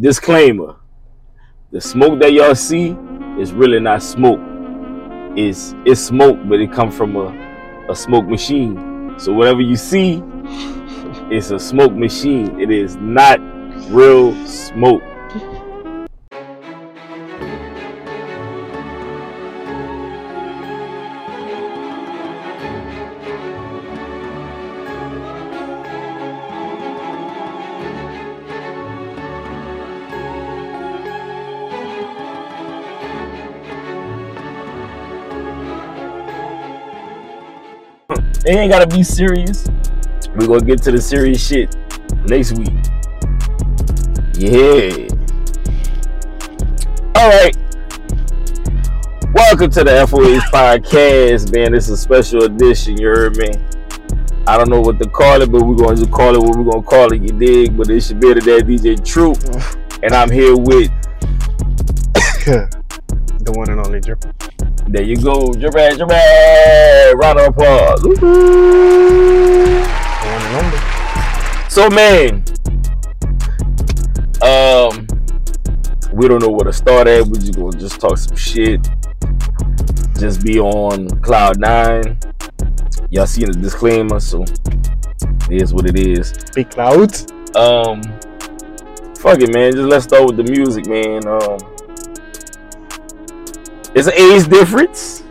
Disclaimer, the smoke that y'all see is really not smoke. It's smoke, but it comes from a smoke machine. So whatever you see, it's a smoke machine. It is not real smoke. They ain't gotta be serious. We're gonna get to the serious shit next week. Yeah. Alright. Welcome to the FOH podcast, man. This is a special edition, you heard me? I don't know what to call it, but we're gonna just call it what we're gonna call it, you dig? But it should be to that DJ Truth. And I'm here with the one and only Drip. There you go, Gervonta. Round of applause. So man, we don't know where to start at. We just gonna just talk some shit. Just be on cloud nine. Y'all seen the disclaimer, so it is what it is. Big cloud. Fuck it, man. Just let's start with the music, man. It's an age difference.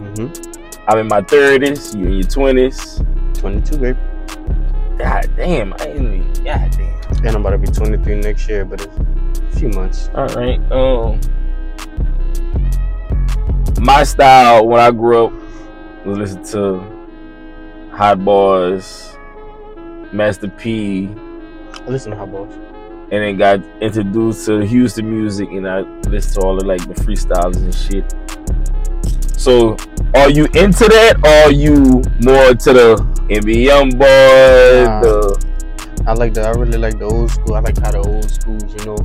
Mm-hmm. I'm in my 30s. You in your 20s. 22, babe. God damn. God damn. And I'm about to be 23 next year, but it's a few months. All right. My style when I grew up was listen to Hot Boys, Master P. I listen to Hot Boys. And then got introduced to Houston music, and I listened to all of like the freestyles and shit. So, are you into that, or are you more to the NBA Young Boy? I really like the old school. I like how the old schools, you know.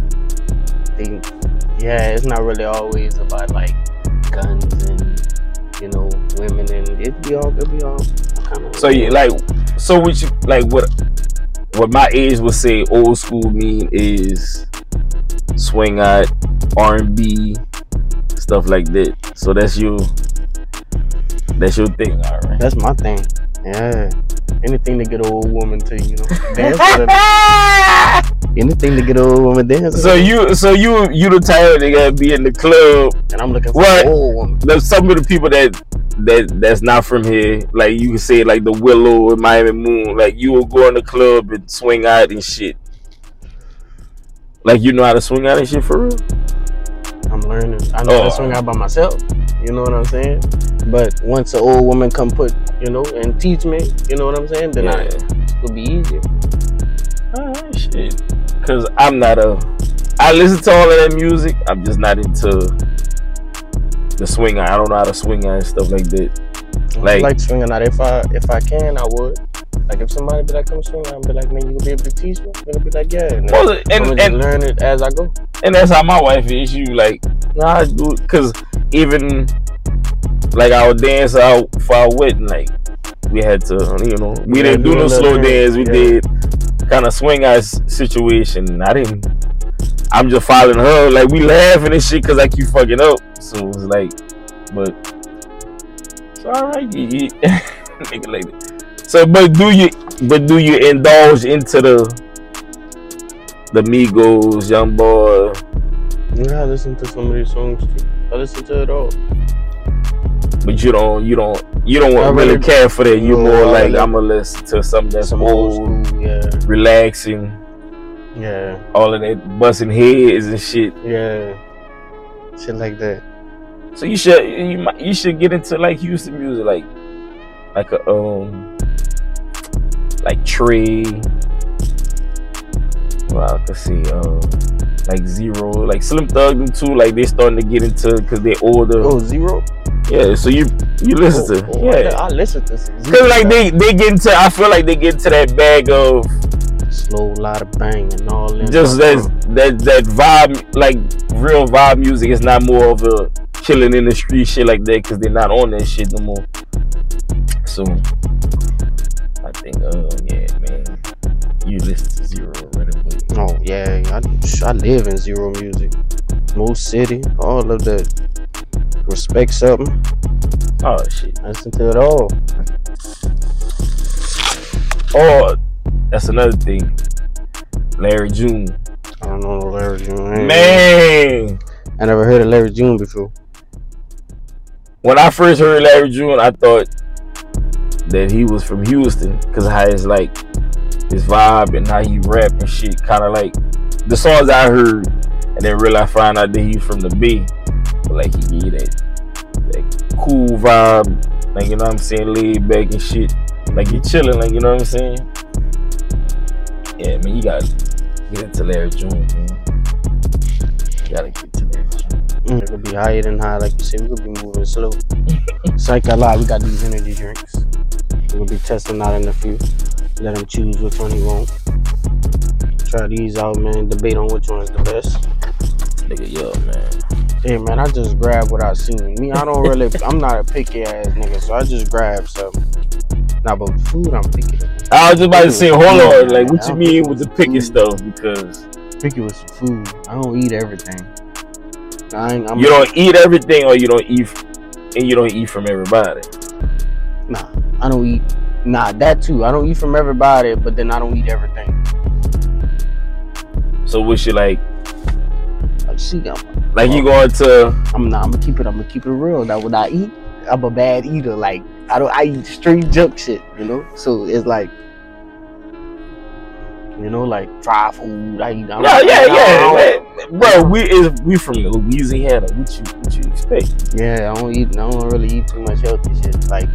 It's not really always about like guns and, you know, women, and it be all kind of. So yeah, what my age would say old school mean is swing out, R&B, stuff like that. So that's your thing, all right? That's my thing. Yeah, anything to get an old woman to, you know, dance with her. Anything to get an old woman dance. So with her. you the type that gotta be in the club, and I'm looking for an old woman. There's some of the people that's not from here, like you can say like the Willow and Miami Moon, like you will go in the club and swing out and shit. Like, you know how to swing out and shit for real? I'm learning. I know how to swing out by myself, you know what I'm saying? But once an old woman come put, you know, and teach me, you know what I'm saying, then it'll be easier. Alright, shit. Cause I listen to all of that music, I'm just not into the swing out. I don't know how to swing out and stuff like that. I like swinging out. If I can, I would. Like, if somebody be like, come swing out, and be like, man, you gonna be able to teach me? I'm gonna be like, yeah. And well, I'm gonna learn it as I go. And that's how my wife is. She like, nah, dude. Cause even like our dance out for our wedding, like we had to, you know, we didn't do no slow dance. We did kind of swing out situation. I'm just following her. Like, we laughing and shit because I keep fucking up. So it's like, but it's all right. Nigga, like, so, but do you indulge into the Migos, Young Boy? Yeah, I listen to some of these songs too. I listen to it all. But you don't really care for that. You more like, I'm gonna listen to something that's some old school, relaxing. Yeah. All of that busting heads and shit. Yeah. Shit like that. So you should get into like Houston music, like a like Trey. Well, I can see like Z-Ro, like Slim Thug and too, like they starting to get into because they're older. Oh, Z-Ro? Yeah, so you listen to. Oh, yeah. I listen to Z-Ro. Cause like they get into, I feel like they get into that bag of slow, lot of bang and all that. Just that vibe, like real vibe music. It's not more of a chilling in the street shit like that, because they're not on that shit no more. So I think, man, you listen to Z-Ro right away. Oh yeah, I live in Z-Ro music, Mo City, all of that. Respect something. Oh shit, listen to it all. Oh, that's another thing. Larry June. I don't know Larry June. Man, I never heard of Larry June before. When I first heard Larry June, I thought that he was from Houston because how his like his vibe and how he rap and shit, kind of like the songs I heard, and then really I find out that he from the B. But like he gave that cool vibe, like you know what I'm saying, laid back and shit, like he chilling, like you know what I'm saying. Yeah, man, you gotta get into Larry June, man. You gotta get to Larry June. It could be higher than high, like you said. We could be moving slow. Psych a lot. We got these energy drinks. We'll be testing out in a few. Let him choose which one he wants. Try these out, man. Debate on which one's the best. Nigga, yo, man. Hey, man, I just grab what I see. Me, I don't really. I'm not a picky ass nigga, so I just grab something. Nah, but food, I'm picky. I was just about to say, hold on. Like, what you mean with the picky stuff? Because picky with some food. I don't eat everything. You don't eat everything, or you don't eat, and you don't eat from everybody. Nah, I don't eat. Nah, that too. I don't eat from everybody, but then I don't eat everything. So what's your like? See, like you going to? I'm gonna keep it real. That what I eat, I'm a bad eater. Like I eat straight junk shit. You know, so it's like. You know, like fried food. I eat. Man. Bro, we from Louisiana. What you expect? Yeah, I don't really eat too much healthy shit. Like,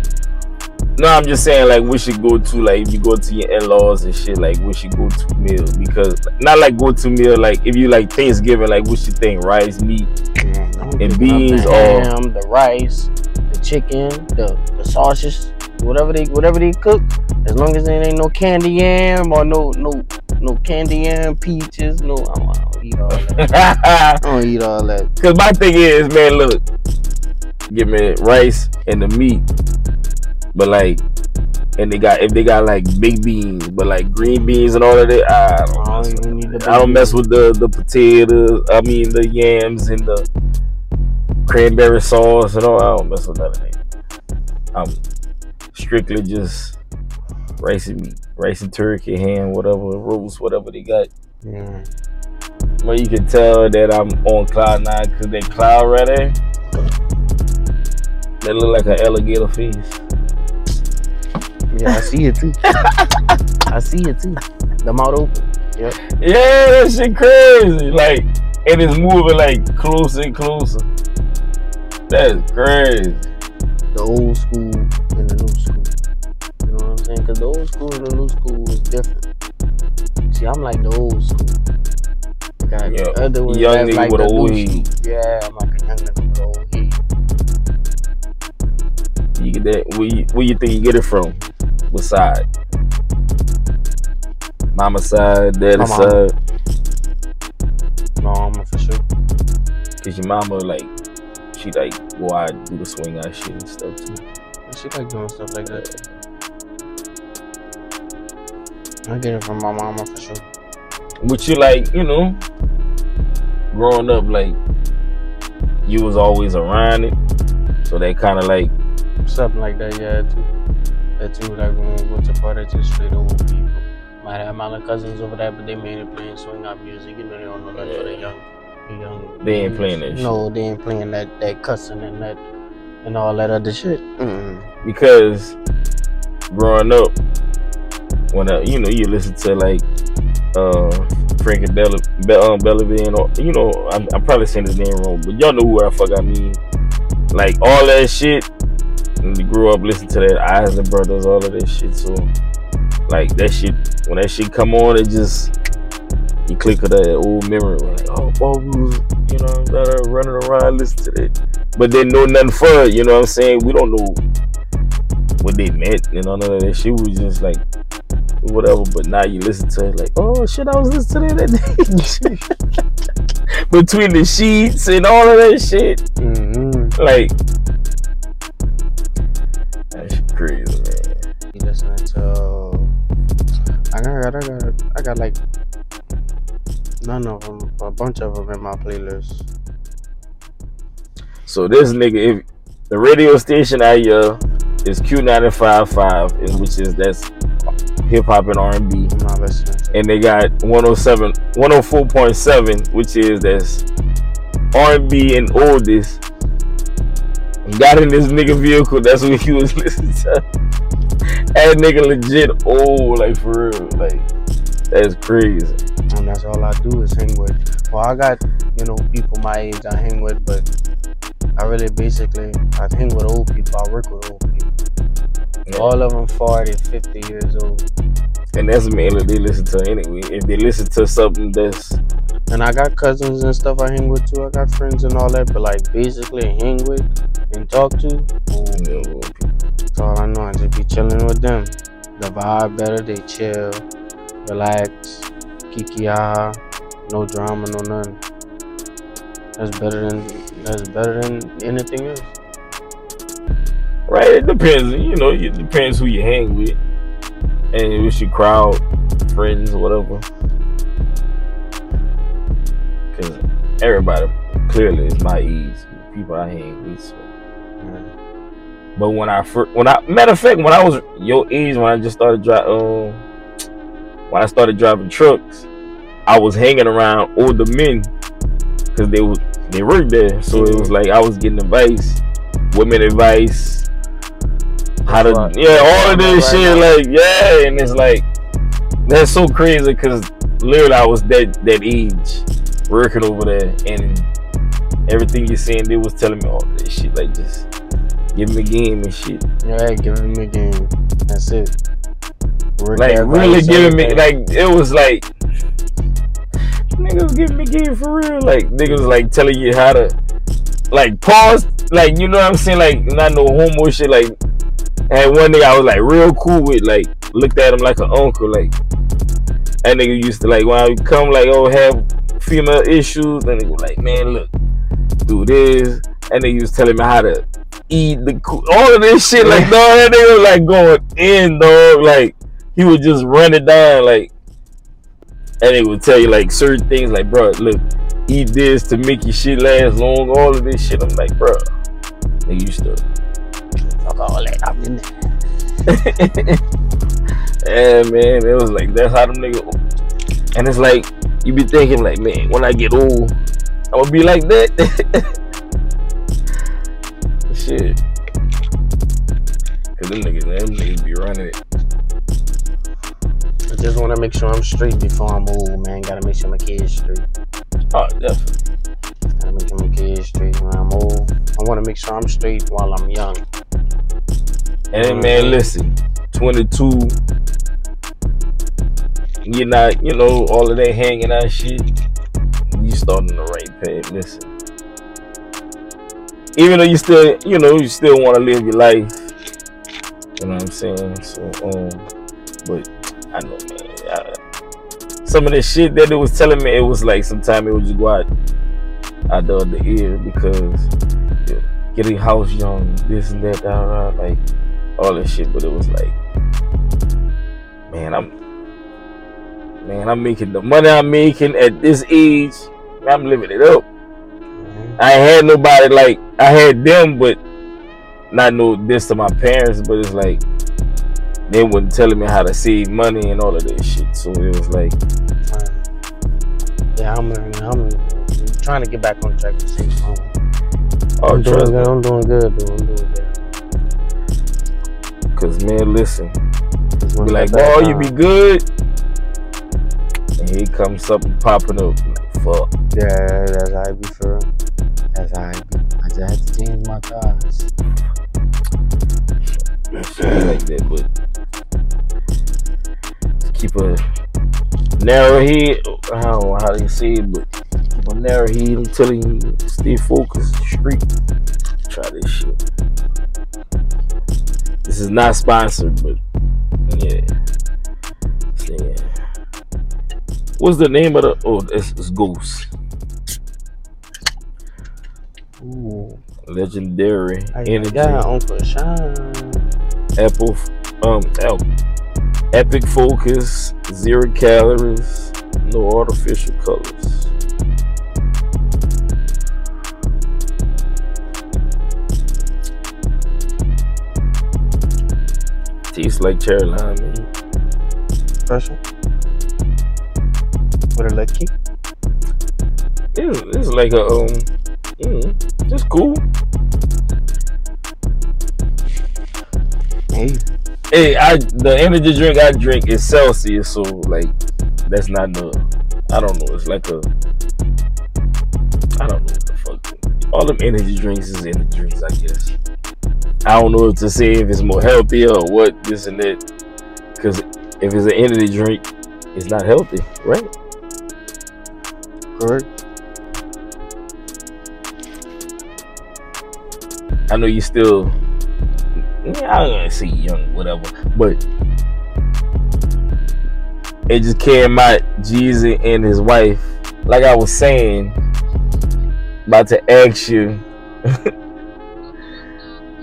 no, I'm just saying, like, we should go to, like, if you go to your in-laws and shit, like, we should go to meal because not like go to meal. Like, if you like Thanksgiving, like, what's your thing? Rice, meat, and beans, the ham, or the rice, the chicken, the sausage. Whatever they cook, as long as there ain't no candy yam or no candy yam peaches, no, I don't eat all that. I don't eat all that. Cause my thing is, man, look, give me rice and the meat, but like, and if they got like big beans, but like green beans and all of that, I don't mess with the potatoes. I mean the yams and the cranberry sauce and all. I don't mess with none of that. I'm strictly just rice and meat, rice and turkey, ham, whatever, roast, whatever they got. Yeah. Well, you can tell that I'm on cloud nine because that cloud right there, that look like an alligator face. Yeah, I see it too. The mouth open. Yep. Yeah, that shit crazy. Like, and it's moving like closer and closer. That's crazy. The old school and the new school. You know what I'm saying? Because the old school and the new school is different. See, I'm like the old school. Like the other one young nigga like with the old heat. Yeah, I'm like a young nigga with old heat. You get that? Where you think you get it from? What side? Mama side, daddy side. Mama for sure. Cause your mama like. She like, well, I do the swing out shit and stuff too. She like doing stuff like that. I get it from my mama for sure. But you like, you know, growing up, like, you was always around it. So they kind of like. Something like that, yeah, too. That too, like when we go to parties, just straight old people. Might have my little cousins over there, but they mainly playing swing out music. You know, they don't know that, so they're young. They ain't playing that shit. No, they ain't playing that cussing and that and all that other shit. Mm-mm. Because growing up, when you know you listen to like Frank and Belleville and all, you know, I'm probably saying his name wrong, but y'all know who the fuck I mean. Like all that shit, and we grew up listening to that Isley Brothers, all of that shit. So like that shit, when that shit come on, it just. You click with that old memory, like, oh, boy, we was, you know, running around, listen to that. But they know nothing for it, you know what I'm saying? We don't know what they meant, you know, none of that shit. We was just like, whatever. But now you listen to it, like, oh, shit, I was listening to that day. Between the sheets and all of that shit. Mm-hmm. Like, that shit crazy, man. You listening to, I got like, None of them. A bunch of them in my playlist. So this nigga, if the radio station out here is Q95.5, which is that's hip hop and R&B. I'm not listening. And they got 104.7, which is that's R&B and oldies. Got in this nigga vehicle. That's what he was listening to. That nigga legit old, like for real, like that's crazy. And that's all I do is hang with. Well, I got people my age I hang with, but I really I hang with old people. I work with old people. Yeah. All of them 40, 50 years old. And that's mainly they listen to anyway. If they listen to something that's. And I got cousins and stuff I hang with too. I got friends and all that, but like basically hang with and talk to. Ooh. That's all I know. I just be chilling with them. The vibe better. They chill, relax, kikiaha, no drama, no nothing. That's better than anything else. Right. It depends. It depends who you hang with, and with your crowd, friends, whatever. Everybody clearly is my age. People I hang with. So. Yeah. But when I was your age, when I just started driving trucks, I was hanging around older men because they worked there. So it was like I was getting advice, women advice, all of this shit. And it's like that's so crazy because literally I was that age. Working over there, and everything you're saying, they was telling me all that shit. Like, just give me a game and shit. Yeah, giving me a game. That's it. Niggas giving me game for real. Like, niggas like telling you how to, like, pause. Like, you know what I'm saying? Like, not no homo shit. Like, I had one nigga I was like real cool with, like, looked at him like an uncle. Like, that nigga used to, like, when I would come, like, have female issues, and they were like, man, look, do this, and they was telling me how to eat all of this shit. Like, dog, they were like going in, dog. Like, he would just run it down, like, and they would tell you like certain things, like, bro, look, eat this to make your shit last long. All of this shit, I'm like, bro, they used to fuck all that. I'm in there. Yeah, man, it was like that's how them niggas, and it's like. You be thinking like, man, when I get old, I'm gonna be like that. Shit. Cause them niggas be running it. I just wanna make sure I'm straight before I'm old, man. Gotta make sure my kids straight. Oh, definitely. Gotta make sure my kids straight when I'm old. I wanna make sure I'm straight while I'm young. And man, listen, 22. You're not, all of that hanging out shit. You starting the right path. Listen, even though you still, you still want to live your life. You know what I'm saying? So, but I know, man. Some of the shit that it was telling me, it was like sometimes it would just go out the other ear because getting house young, this and that, like all that shit. But it was like, man, I'm making the money I'm making at this age. I'm living it up. Mm-hmm. I ain't had nobody like I had them, but not no this to my parents. But it's like they wasn't telling me how to save money and all of that shit. So it was like, yeah, I'm trying to get back on track to save money. Oh, I'm doing good, dude. I'm doing good. Cause man, listen, be like, boy, you be good. And here comes something popping up. Like, fuck. Yeah, that's how I be for real. That's how I be. I just had to change my cars. Like that, but keep a narrow head. I don't know how they say it, but keep a narrow head. I'm telling you, stay focused. Street. Try this shit. This is not sponsored, but yeah. So, yeah. What's the name of the? Oh, it's Ghost. Ooh, legendary. Energy. Got Uncle Sean. Epic focus, 0 calories, No artificial colors. Tastes like cherry lime, man. Special? With a lucky? It's like a just cool. Hey, the energy drink I drink is Celsius, so like that's not the. I don't know. It's like a. I don't know what the fuck. All them energy drinks is energy drinks, I guess. I don't know if to say if it's more healthier or what this and that, because if it's an energy drink, it's not healthy, right? Correct. I know you still. I don't want to say young, whatever, but it just came out Jeezy and his wife. Like I was saying, about to ask you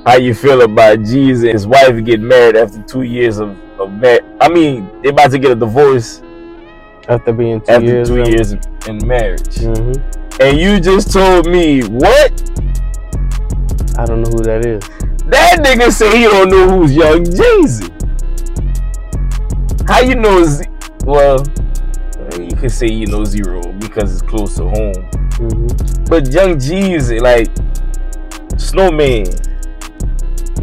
how you feel about Jeezy and his wife getting married after 2 years of marriage. I mean, they're about to get a divorce after being two years in marriage. Mm-hmm. And you just told me what? I don't know who that is. That nigga say he don't know who's Young Jeezy. How you know Z? Well, you can say you know Z-Ro because it's close to home. Mm-hmm. But Young Jeezy, like Snowman.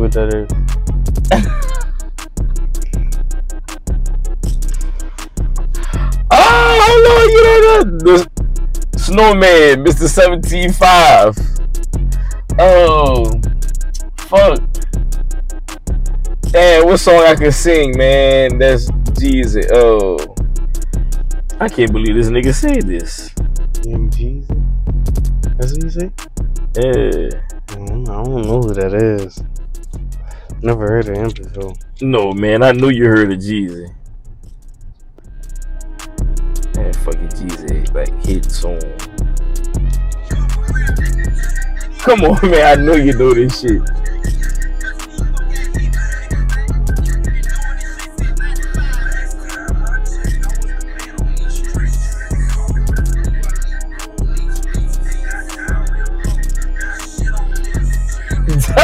What that is? Oh, no, you don't know. The Snowman, Mr. 17.5. Oh. Fuck. Damn, what song I can sing, man? That's Jeezy. Oh. I can't believe this nigga said this. Young Jeezy? That's what you say? Yeah. I don't know who that is. Never heard of him before. No, man. I knew you heard of Jeezy. That fucking Jeezy, like, hit song. Come on, man. I know you know this shit. I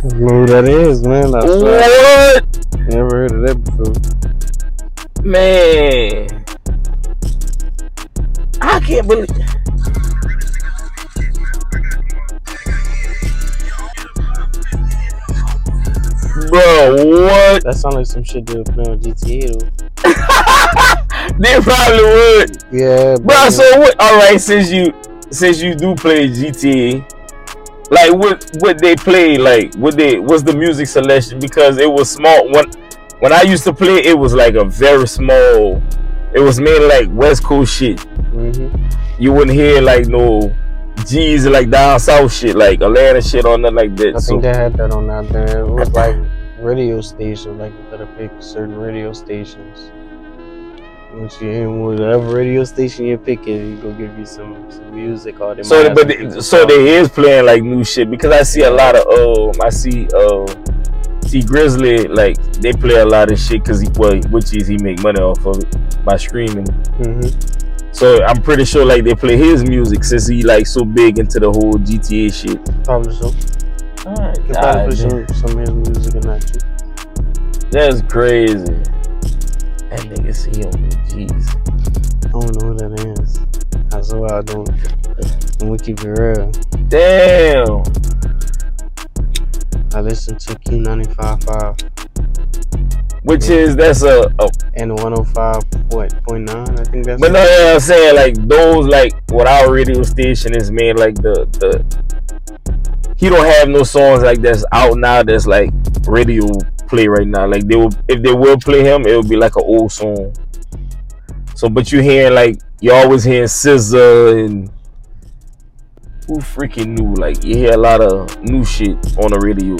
don't know who that is, man. I what? Never heard of that before. Man, I can't believe. Bro, what? That sounds like some shit they were playing on GTA, though. They probably would. Yeah, bro. So what? All right, since you do play GTA. Like what they play, like what's the music selection? Because it was small when I used to play, it was like a very small. It was mainly like West Coast shit. Mm-hmm. You wouldn't hear like no G's like down south shit, like Atlanta shit or nothing like that. I think they had that on out there. It was like radio station, like you gotta pick certain radio stations. Once you in whatever radio station you're picking, you go give you some music or they they is playing like new shit because I see a lot of I see Grizzly, like they play a lot of shit because he make money off of it by streaming. Mm-hmm. So I'm pretty sure like they play his music since he like so big into the whole GTA shit. Probably so. All right, you can probably put some of his music in that too. That's crazy. That nigga see him, jeez. I don't know what that is. I swear I don't. I'm gonna keep it real. Damn! I listen to Q95.5. Which is, that's a... Oh. And 105.9, I think that's... But no, you know what I'm saying? Like, those, like, what our radio station is made, like, the... He don't have no songs, like, that's out now that's, like, radio... play right now, like they will. If they will play him, it will be like an old song. So, but you hearing like you always hearing SZA and who freaking knew? Like you hear a lot of new shit on the radio.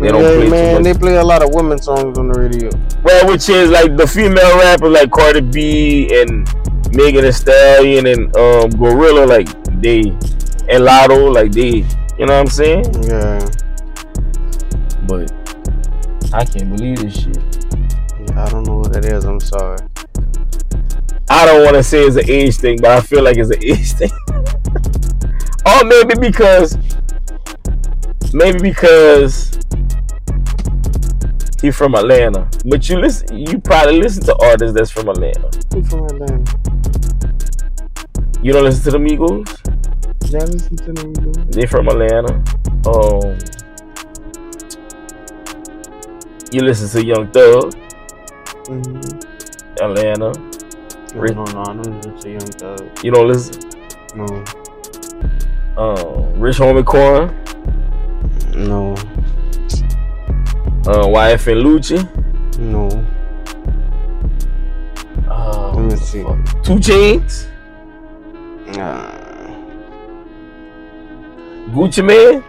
They don't play man. They play a lot of women songs on the radio. Well, which is like the female rappers like Cardi B and Megan Thee Stallion and Gorilla, like they and Lotto, like they. You know what I'm saying? Yeah. But. I can't believe this shit. Yeah, I don't know what that is. I'm sorry. I don't want to say it's an age thing, but I feel like it's an age thing. Or maybe because he from Atlanta. But you probably listen to artists that's from Atlanta. He from Atlanta. You don't listen to the Migos? Yeah, I listen to the Migos. They from Atlanta. You listen to Young Thug. Mm-hmm. Atlanta. No, I don't listen to Young Thug. You don't listen? No. Rich Homie Quan. No. YF and Lucci. No. Let me see. 2 Chainz. Nah. Gucci Mane.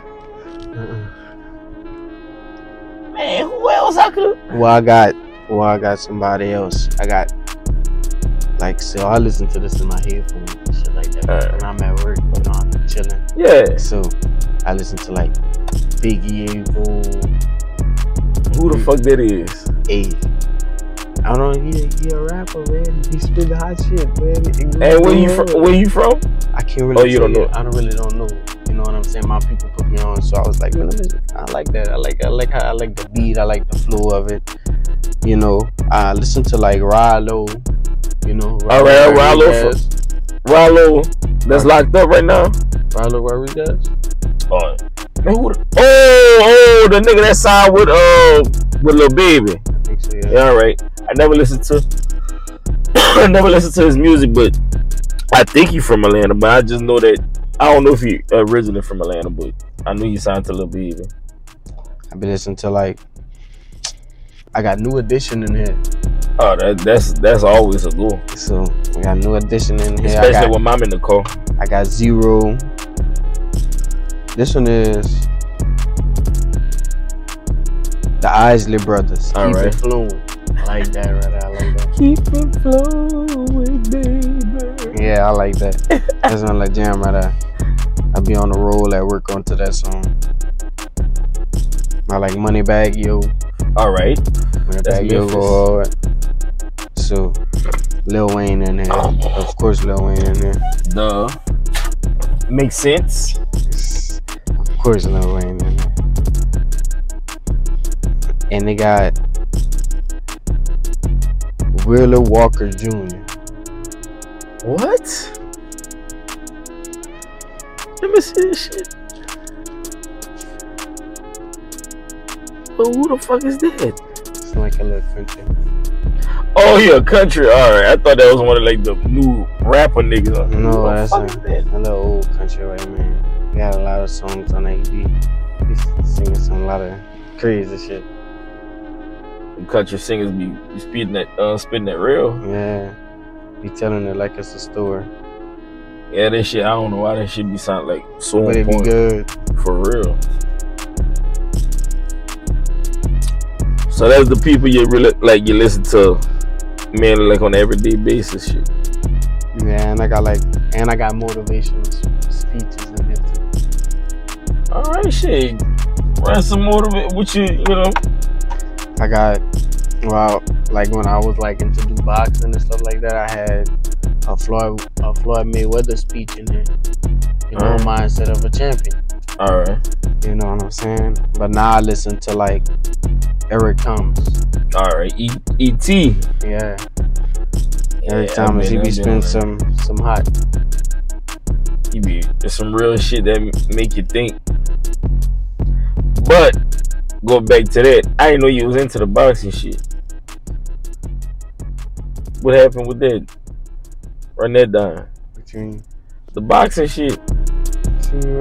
Man, who else I could? Well, I got somebody else. I got. Like, so I listen to this in my headphones and shit like that. When I'm at work, when I'm chilling. Yeah. So I listen to like Biggie Evil. Who the fuck that is? I don't know. He a rapper, man. He spit the hot shit, man. And where you from? I can't really. Oh, you don't know. I don't really don't know. You know what I'm saying? My people put me on, so I was like, man, I like that. I like the beat. I like the flow of it. You know, I listen to like Rallo. You know, Rallo, that's locked up right now. Rallo Rodriguez. Oh, man, oh, the nigga that signed with Lil Baby. I think so, yeah. All right. I never listened to his music, but I think he's from Atlanta. But I just know that I don't know if he originally from Atlanta, but I knew he signed to Lil Baby. I've been listening to like I got New Edition in here. Oh, that's always a goal. So we got New Edition in here. Especially when mom in the car. I got Z-Ro. This one is the Isley Brothers. All right. Keep it flowing. I like that right there. I like that. Keep it flowing, baby. Yeah, I like that. That's one like jam right there. I be on the roll at work onto that song. I like Moneybagg Yo. All right. Moneybagg Yo go hard. So Lil Wayne in there. Of course Lil Wayne in there. Duh. Makes sense. Of course Lil Wayne in there. And they got Wheeler Walker Jr. What? Let me see this shit. But who the fuck is that? It's like a little country. Oh, he a country? Alright, I thought that was one of like the new rapper niggas. No, that's a little old country right, man. He got a lot of songs on that. He's singing a lot of crazy shit. Country singers be spitting that real. Yeah, be telling it like it's a story. Yeah, that shit, I don't know why that shit be sound like so on point. Good. For real. So that's the people you really like. You listen to, mainly like on an everyday basis, shit. Yeah, and I got motivational speeches in there too. All right, shit. Run some motivate. What you know? I got, well, like when I was like into do boxing and stuff like that, I had a Floyd Mayweather speech in there. You know, mindset of a champion. All right. You know what I'm saying? But now I listen to like Eric Thomas. All right, E.T. Yeah. Eric Thomas, I mean, he be spinning some hot. He be some real shit that make you think. But go back to that. I didn't know you was into the boxing shit. What happened with that? Run that down. What you mean? The boxing shit.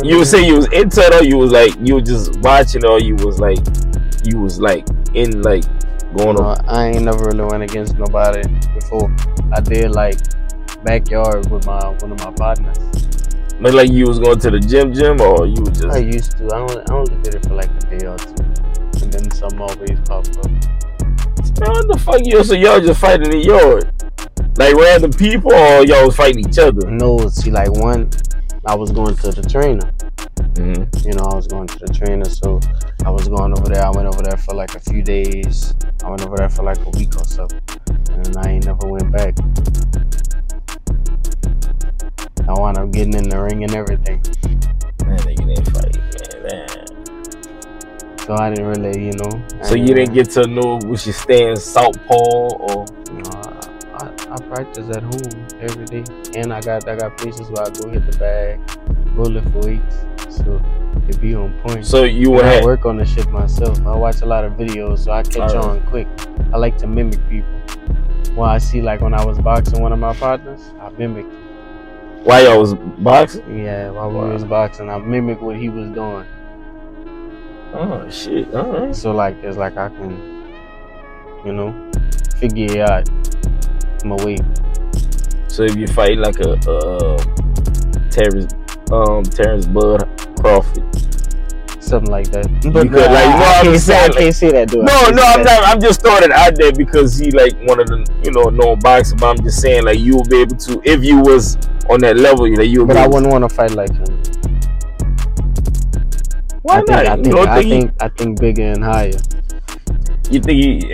You would say you was into it, or you was like you were just watching, or you was like in like going on. I ain't never really went against nobody before. I did like backyard with one of my partners. But like you was going to the gym, or you was just. I used to. I only did it for like a day or two. And then some always pop up. Man, what the fuck, yo? So y'all just fighting in the yard? Like random people, or y'all was fighting each other? No, see, like one, I was going to the trainer. Mm-hmm. You know, I was going to the trainer, so I was going over there. I went over there for like a few days. I went over there for like a week or so. And I ain't never went back. I wound up getting in the ring and everything. Man, they didn't fight, man. So I didn't really, you know. So you didn't get to know we should stay in Southpaw or? No, I practice at home every day, and I got places where I go hit the bag, bullet for weights, so it be on point. So you would have work on the shit myself. I watch a lot of videos, so I catch on quick. I like to mimic people. When I see, like when I was boxing one of my partners, I mimicked. While y'all was boxing? Yeah, while we was boxing, I mimicked what he was doing. Oh shit! All right. So like, it's like I can, you know, figure out my way. So if you fight like a Terrence Bud Crawford, something like that. But because, no, like, I can't say that. I'm just throwing it out there because he like one of the, you know, known boxer. But I'm just saying, like, you would be able to if you was on that level. You know, you. Would but be I wouldn't want to fight like him. Why not? I think bigger and higher. You think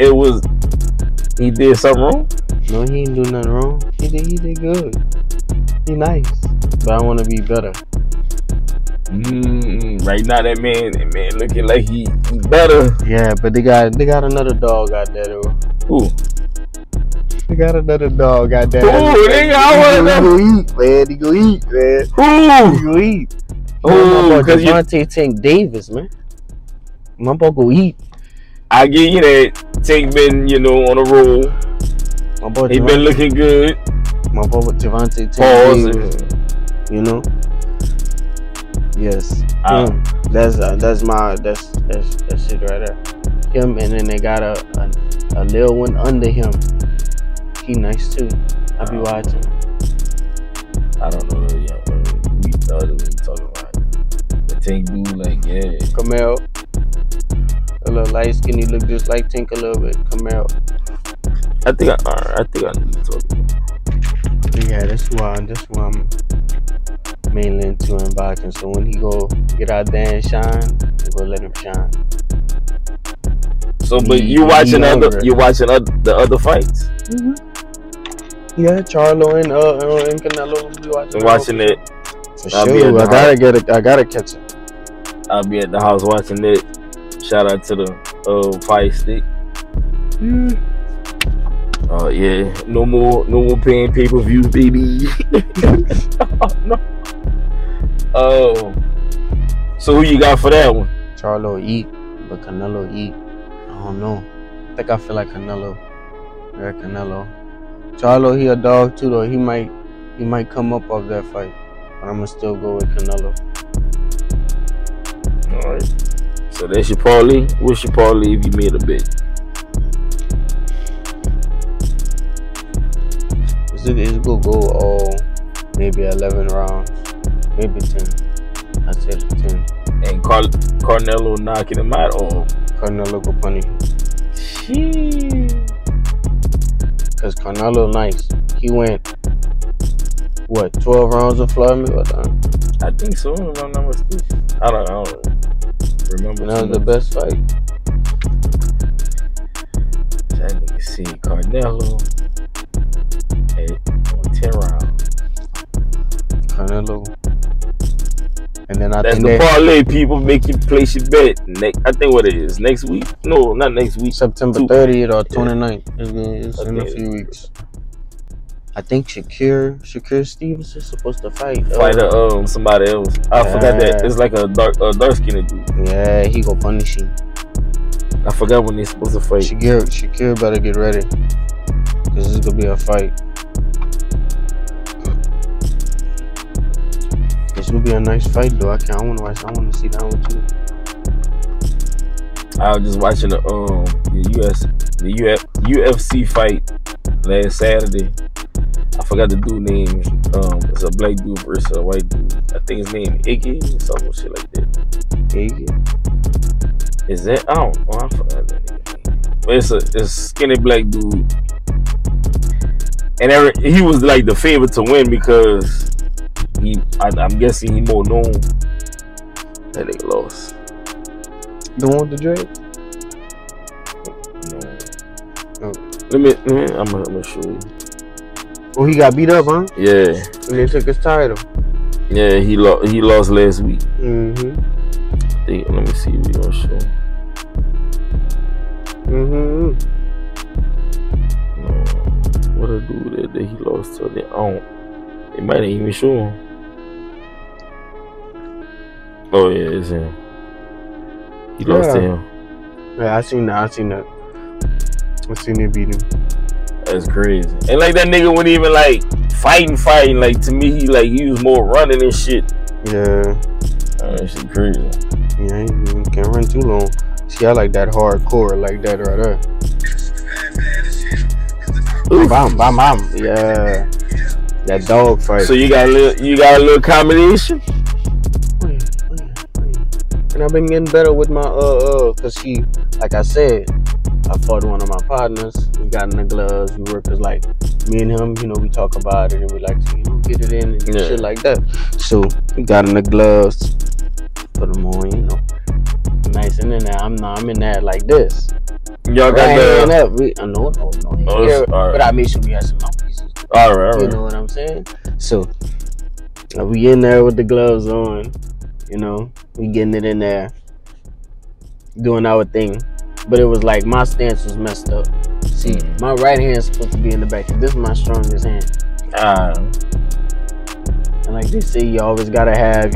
he did something wrong? No, he ain't do nothing wrong. He did good. He nice, but I want to be better. Right now that man looking like he better. Yeah, but they got another dog out there though. Who? They got another dog out there. Who? They got one another. He go eat, man. Who? He go eat. Oh, because Gervonta Tank Davis, man. My boy go eat. I get you that Tank been, you know, on a roll. My boy he been looking good. My boy with Gervonta Tank Davis, you know. Yes, that's that shit right there. Him, and then they got a little one under him. He nice too. I be watching. I don't know the young one. We thought we talking about the Tank dude, like yeah. Camaro, a little light skinny, look just like Tank a little bit. Camaro. I think I knew you talking about. Yeah, that's why I'm mainly into in boxing, so when he go get out there and shine, we go let him shine. So, but you watching the other fights? Mm-hmm. Yeah, Charlo and Canelo will be watching. I'm watching it. For sure, I gotta catch it. I'll be at the house watching it. Shout out to the fire stick. Oh yeah, no more paying pay per views, baby. Oh, no. Oh, so who you got for that one? Charlo eat, but Canelo eat. I don't know. I think I feel like Canelo. Eric Canelo. Charlo, he a dog too though. He might come up of that fight, but I'ma still go with Canelo. All right. So that's your parlay. What's your parlay if you made a bet? It's gonna go maybe 11 rounds. Maybe 10. I said 10. And Canelo knocking him out, or Canelo go punish him. Sheesh. Cause Canelo nice. He went 12 rounds of Floyd Mayweather? I think so. I don't remember. That was the best fight. That nigga see Canelo. 10 rounds. Canelo. And then I think that's the parlay, people. Make you place your bet. I think what it is. Next week? No, not next week. September 30th or 29th. Yeah. It's in a few weeks. I think Shakur Stevenson is supposed to fight. Somebody else. I forgot that. It's like a dark skinned dude. Yeah, he gonna punish him. I forgot when they're supposed to fight. Shakur better get ready. Cause this is gonna be a fight. This will be a nice fight though. I want to see that one too. I was just watching the UFC fight last Saturday. I forgot the dude name. It's a black dude versus a white dude. I think his name Aiken or some shit like that. Aiken? Is that? I don't know. I forgot that name. But it's a skinny black dude, and he was like the favorite to win because. I'm guessing he more known. That nigga lost. The one with the dread? No. Let me show you. Oh, he got beat up, huh? Yeah. And they took his title. Yeah, he lost last week. Mm-hmm. I think, let me see if we gonna show. Mm-hmm. What a dude that he lost to. They might even show him. Oh yeah, it's him. He lost to him. Yeah, I seen that. I seen him beat him. That's crazy. And like that nigga wasn't even like fighting. Like to me, he was more running and shit. Yeah. That shit crazy. Yeah, he can't run too long. She got like that hardcore, like that right there. Oof. Bam. Yeah. That dog fight. So you got a little combination. And I've been getting better with my cause she, like I said, I fought one of my partners. We got in the gloves. We worked as like me and him. You know, we talk about it and we like to get it in and shit like that. So we got in the gloves, put them on, nice. And then I'm in there like this. Y'all got the no. Yeah, right. But I made sure we had some mouthpieces. All right. You know what I'm saying? So we in there with the gloves on. We getting it in there, doing our thing. But it was like my stance was messed up. See, my right hand's supposed to be in the back. This is my strongest hand. And like they say, you always gotta have,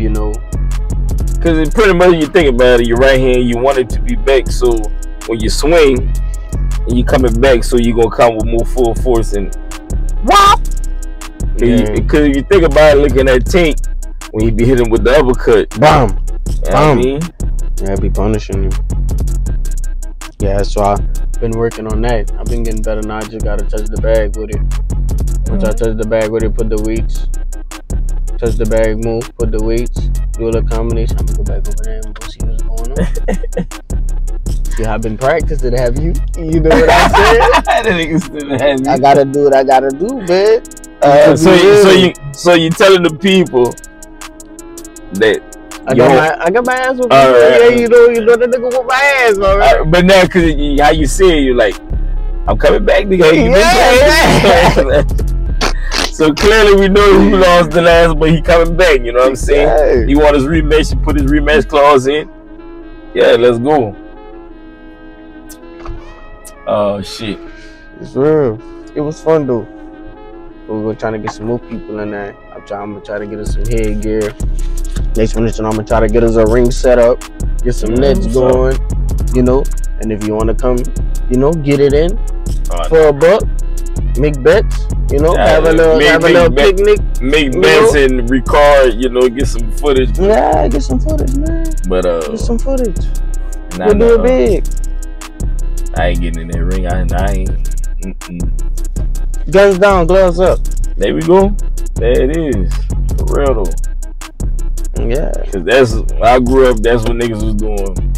Cause it pretty much, you think about it, your right hand, you want it to be back. So when you swing, and you coming back, so you gonna come with more full force and whop. Cause if you think about it, looking at Tank, when you be hitting with the uppercut, bam, bam. Yeah, I be punishing you. Yeah, so I've been working on that. I've been getting better now. I just gotta touch the bag with it. Once I touch the bag with it, put the weights. Touch the bag, move, put the weights. Do a little combination. I'm gonna go back over there and go see what's going on. See, I've been practicing. Have you? You know what I'm saying? I gotta do what I gotta do, man. So you telling the people that. I got my ass whooped. Right. Yeah, you know that nigga whooped my ass, all right? But now, cause how you say it, you like, I'm coming back, nigga. So clearly we know he lost the last, but he coming back. You know what I'm saying? He want his rematch. He put his rematch clause in. Yeah, let's go. Oh shit, it's real. It was fun though. We were trying to get some more people in there. I'm gonna try to get us some headgear. Next finish, and I'm gonna try to get us a ring set up, get some nets going, And if you wanna come, get it in for a buck, make bets, have a little picnic, make bets and record, get some footage. Yeah, get some footage, man. But get some footage. We'll do it big. I ain't getting in that ring. I ain't. Mm-mm. Guns down, gloves up. There we go. There it is. For real though. Yeah, cause that's I grew up. That's what niggas was doing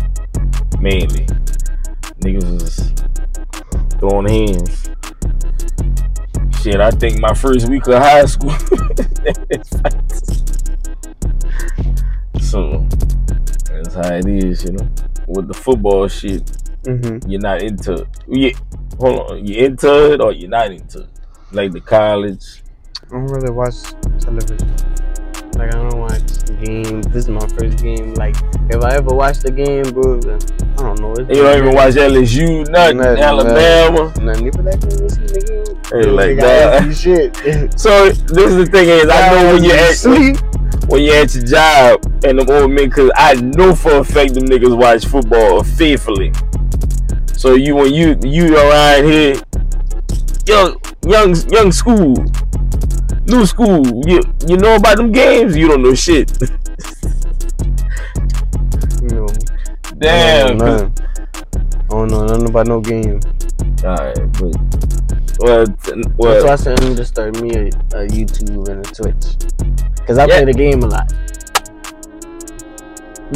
mainly. Niggas was throwing hands. Shit, I think my first week of high school. So that's how it is, With the football shit, you're not into it. Yeah, hold on, you into it or you're not into it? Like the college. I don't really watch television. Like, I don't watch games. This is my first game. Like, if I ever watched a game, bro, I don't know. You don't even watch LSU, nothing, Alabama. Nothing. You like, that. Shit. So, this is the thing is, I know when you're at your job and them old men, because I know for a fact them niggas watch football faithfully. So, when you around here, young school, new school, you know about them games? You don't know shit. Damn. I don't know nothing about no game. Alright, but well, that's why I said I'm gonna start me a YouTube and a Twitch, cause I play the game a lot.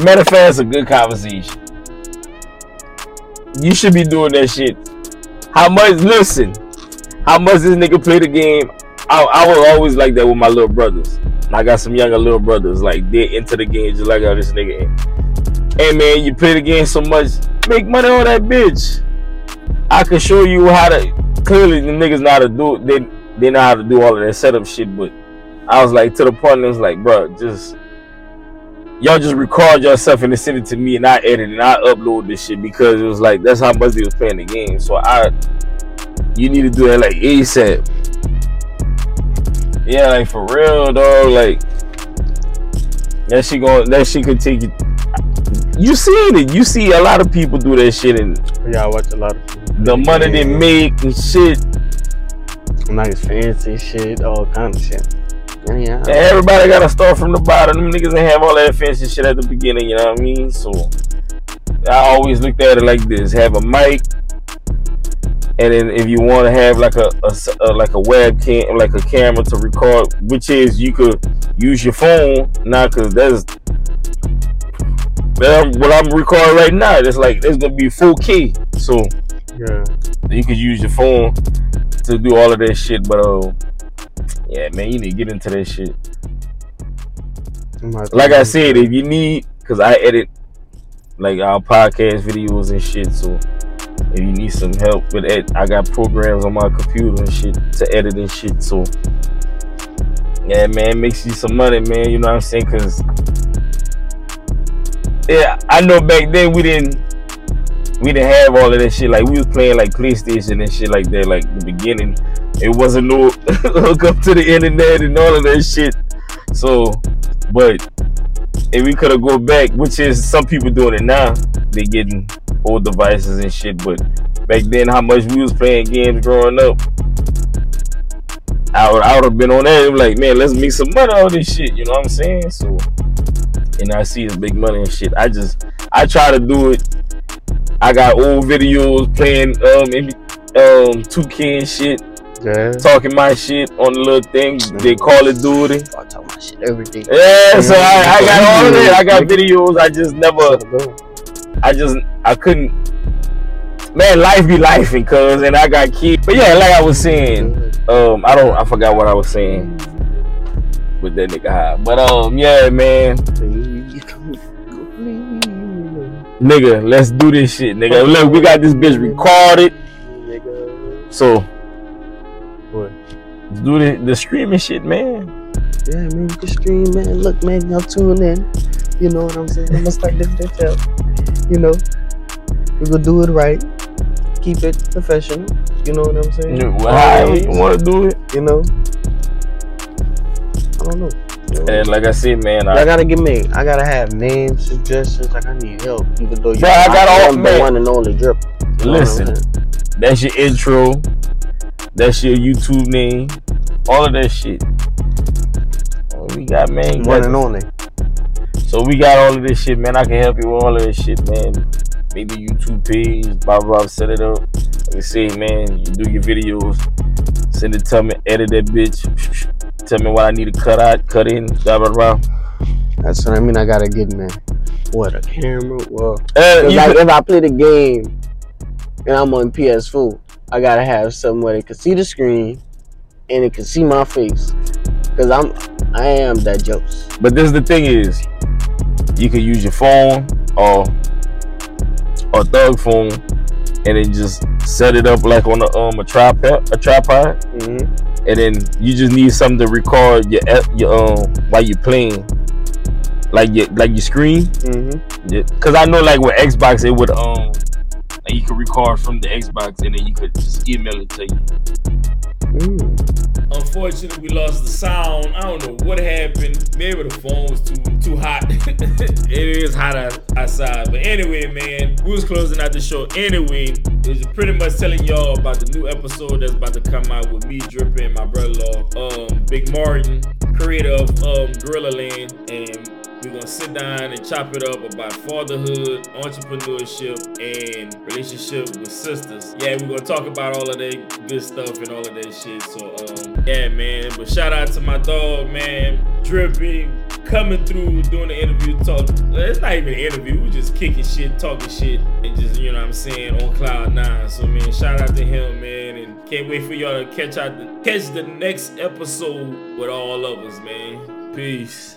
Matter of fact, it's a good conversation. You should be doing that shit. How much this nigga play the game? I was always like that with my little brothers. I got some younger little brothers, like they're into the game just like how this nigga is. Hey man, you play the game so much, make money on that bitch. I can show you how to. Clearly the niggas know how to do it. They know how to do all of that setup shit, but I was like, to the point, it was like, bro, just y'all just record yourself and send it to me, and I edit and I upload this shit, because it was like, that's how much they was playing the game. So you need to do that like ASAP. Yeah, like for real, dog. Like that shit could take you. You seen it. You see a lot of people do that shit, and yeah, I watch a lot of people. The money they make and shit. Nice fancy shit, all kind of shit. Yeah. And everybody gotta start from the bottom. Them niggas ain't have all that fancy shit at the beginning. You know what I mean? So I always looked at it like this: have a mic, and then if you want to have like a webcam, like a camera to record, which is you could use your phone now, because that's what I'm recording right now. It's like it's gonna be 4K, so yeah, you could use your phone to do all of that shit, but yeah, man, you need to get into that shit. Like I said, if you need, because I edit like our podcast videos and shit, so if you need some help with that, I got programs on my computer and shit to edit and shit. So yeah, man, it makes you some money, man. You know what I'm saying? Because yeah, I know back then we didn't have all of that shit. Like we was playing like PlayStation and shit like that, like the beginning. It wasn't no hook up to the internet and all of that shit. So, but if we could have go back, which is some people doing it now, they getting old devices and shit. But back then, how much we was playing games growing up, I would have been on that. Like, man, let's make some money on this shit. You know what I'm saying? So, and I see it's big money and shit. I try to do it. I got old videos playing 2K and shit. Yeah. Talking my shit on the little thing, they call it duty. I talk my shit every day. Yeah, so I got all of it. I got videos. I couldn't. Man, life be lifing, cuz, and I got kids. But yeah, like I was saying, I forgot what I was saying with that nigga high. But yeah, man. Nigga, let's do this shit, nigga. Look, we got this bitch recorded. So do the streaming shit, man. Yeah, man, you can stream, man. Look, man, y'all tune in. You know what I'm saying? I'm gonna start this bitch up. You know, we gonna do it right. Keep it professional. You know what I'm saying? Yeah, well, I want to do it. You know, I don't know. And like I said, man, I gotta get made. I gotta have names, suggestions. Like I need help, even though you. I got all the one and only drip. Listen, that's your intro. That's your YouTube name. All of that shit. All we got, man. One and only. So we got all of this shit, man. I can help you with all of this shit, man. Maybe YouTube page, Bob set it up. Like I say, man, you do your videos, send it to me, edit that bitch. Tell me what I need to cut out, cut in, blah blah blah. That's what I mean. I gotta get, man. What a camera. Well, if I play the game and I'm on PS4, I gotta have somewhere that can see the screen and it can see my face, cause I am that jokes. But this is the thing is, you can use your phone or thug phone, and then just set it up like on a tripod, mm-hmm. And then you just need something to record your while you're playing, like your screen, mm-hmm. Yeah. Cause I know like with Xbox it would you could record from the Xbox and then you could just email it to you. Ooh. Unfortunately, we lost the sound. I don't know what happened. Maybe the phone was too hot. It is hot outside. But anyway, man, we was closing out the show anyway. It was pretty much telling y'all about the new episode that's about to come out with me, Drippin', and my brother-in-law, Big Martin, creator of Gorilla Land, and we're going to sit down and chop it up about fatherhood, entrepreneurship, and relationship with sisters. Yeah, we're going to talk about all of that good stuff and all of that shit. So, yeah, man. But shout out to my dog, man. Drippy, coming through, doing the interview. It's not even an interview. We're just kicking shit, talking shit, and just, you know what I'm saying, on cloud nine. So, man, shout out to him, man. And can't wait for y'all to catch the next episode with all of us, man. Peace.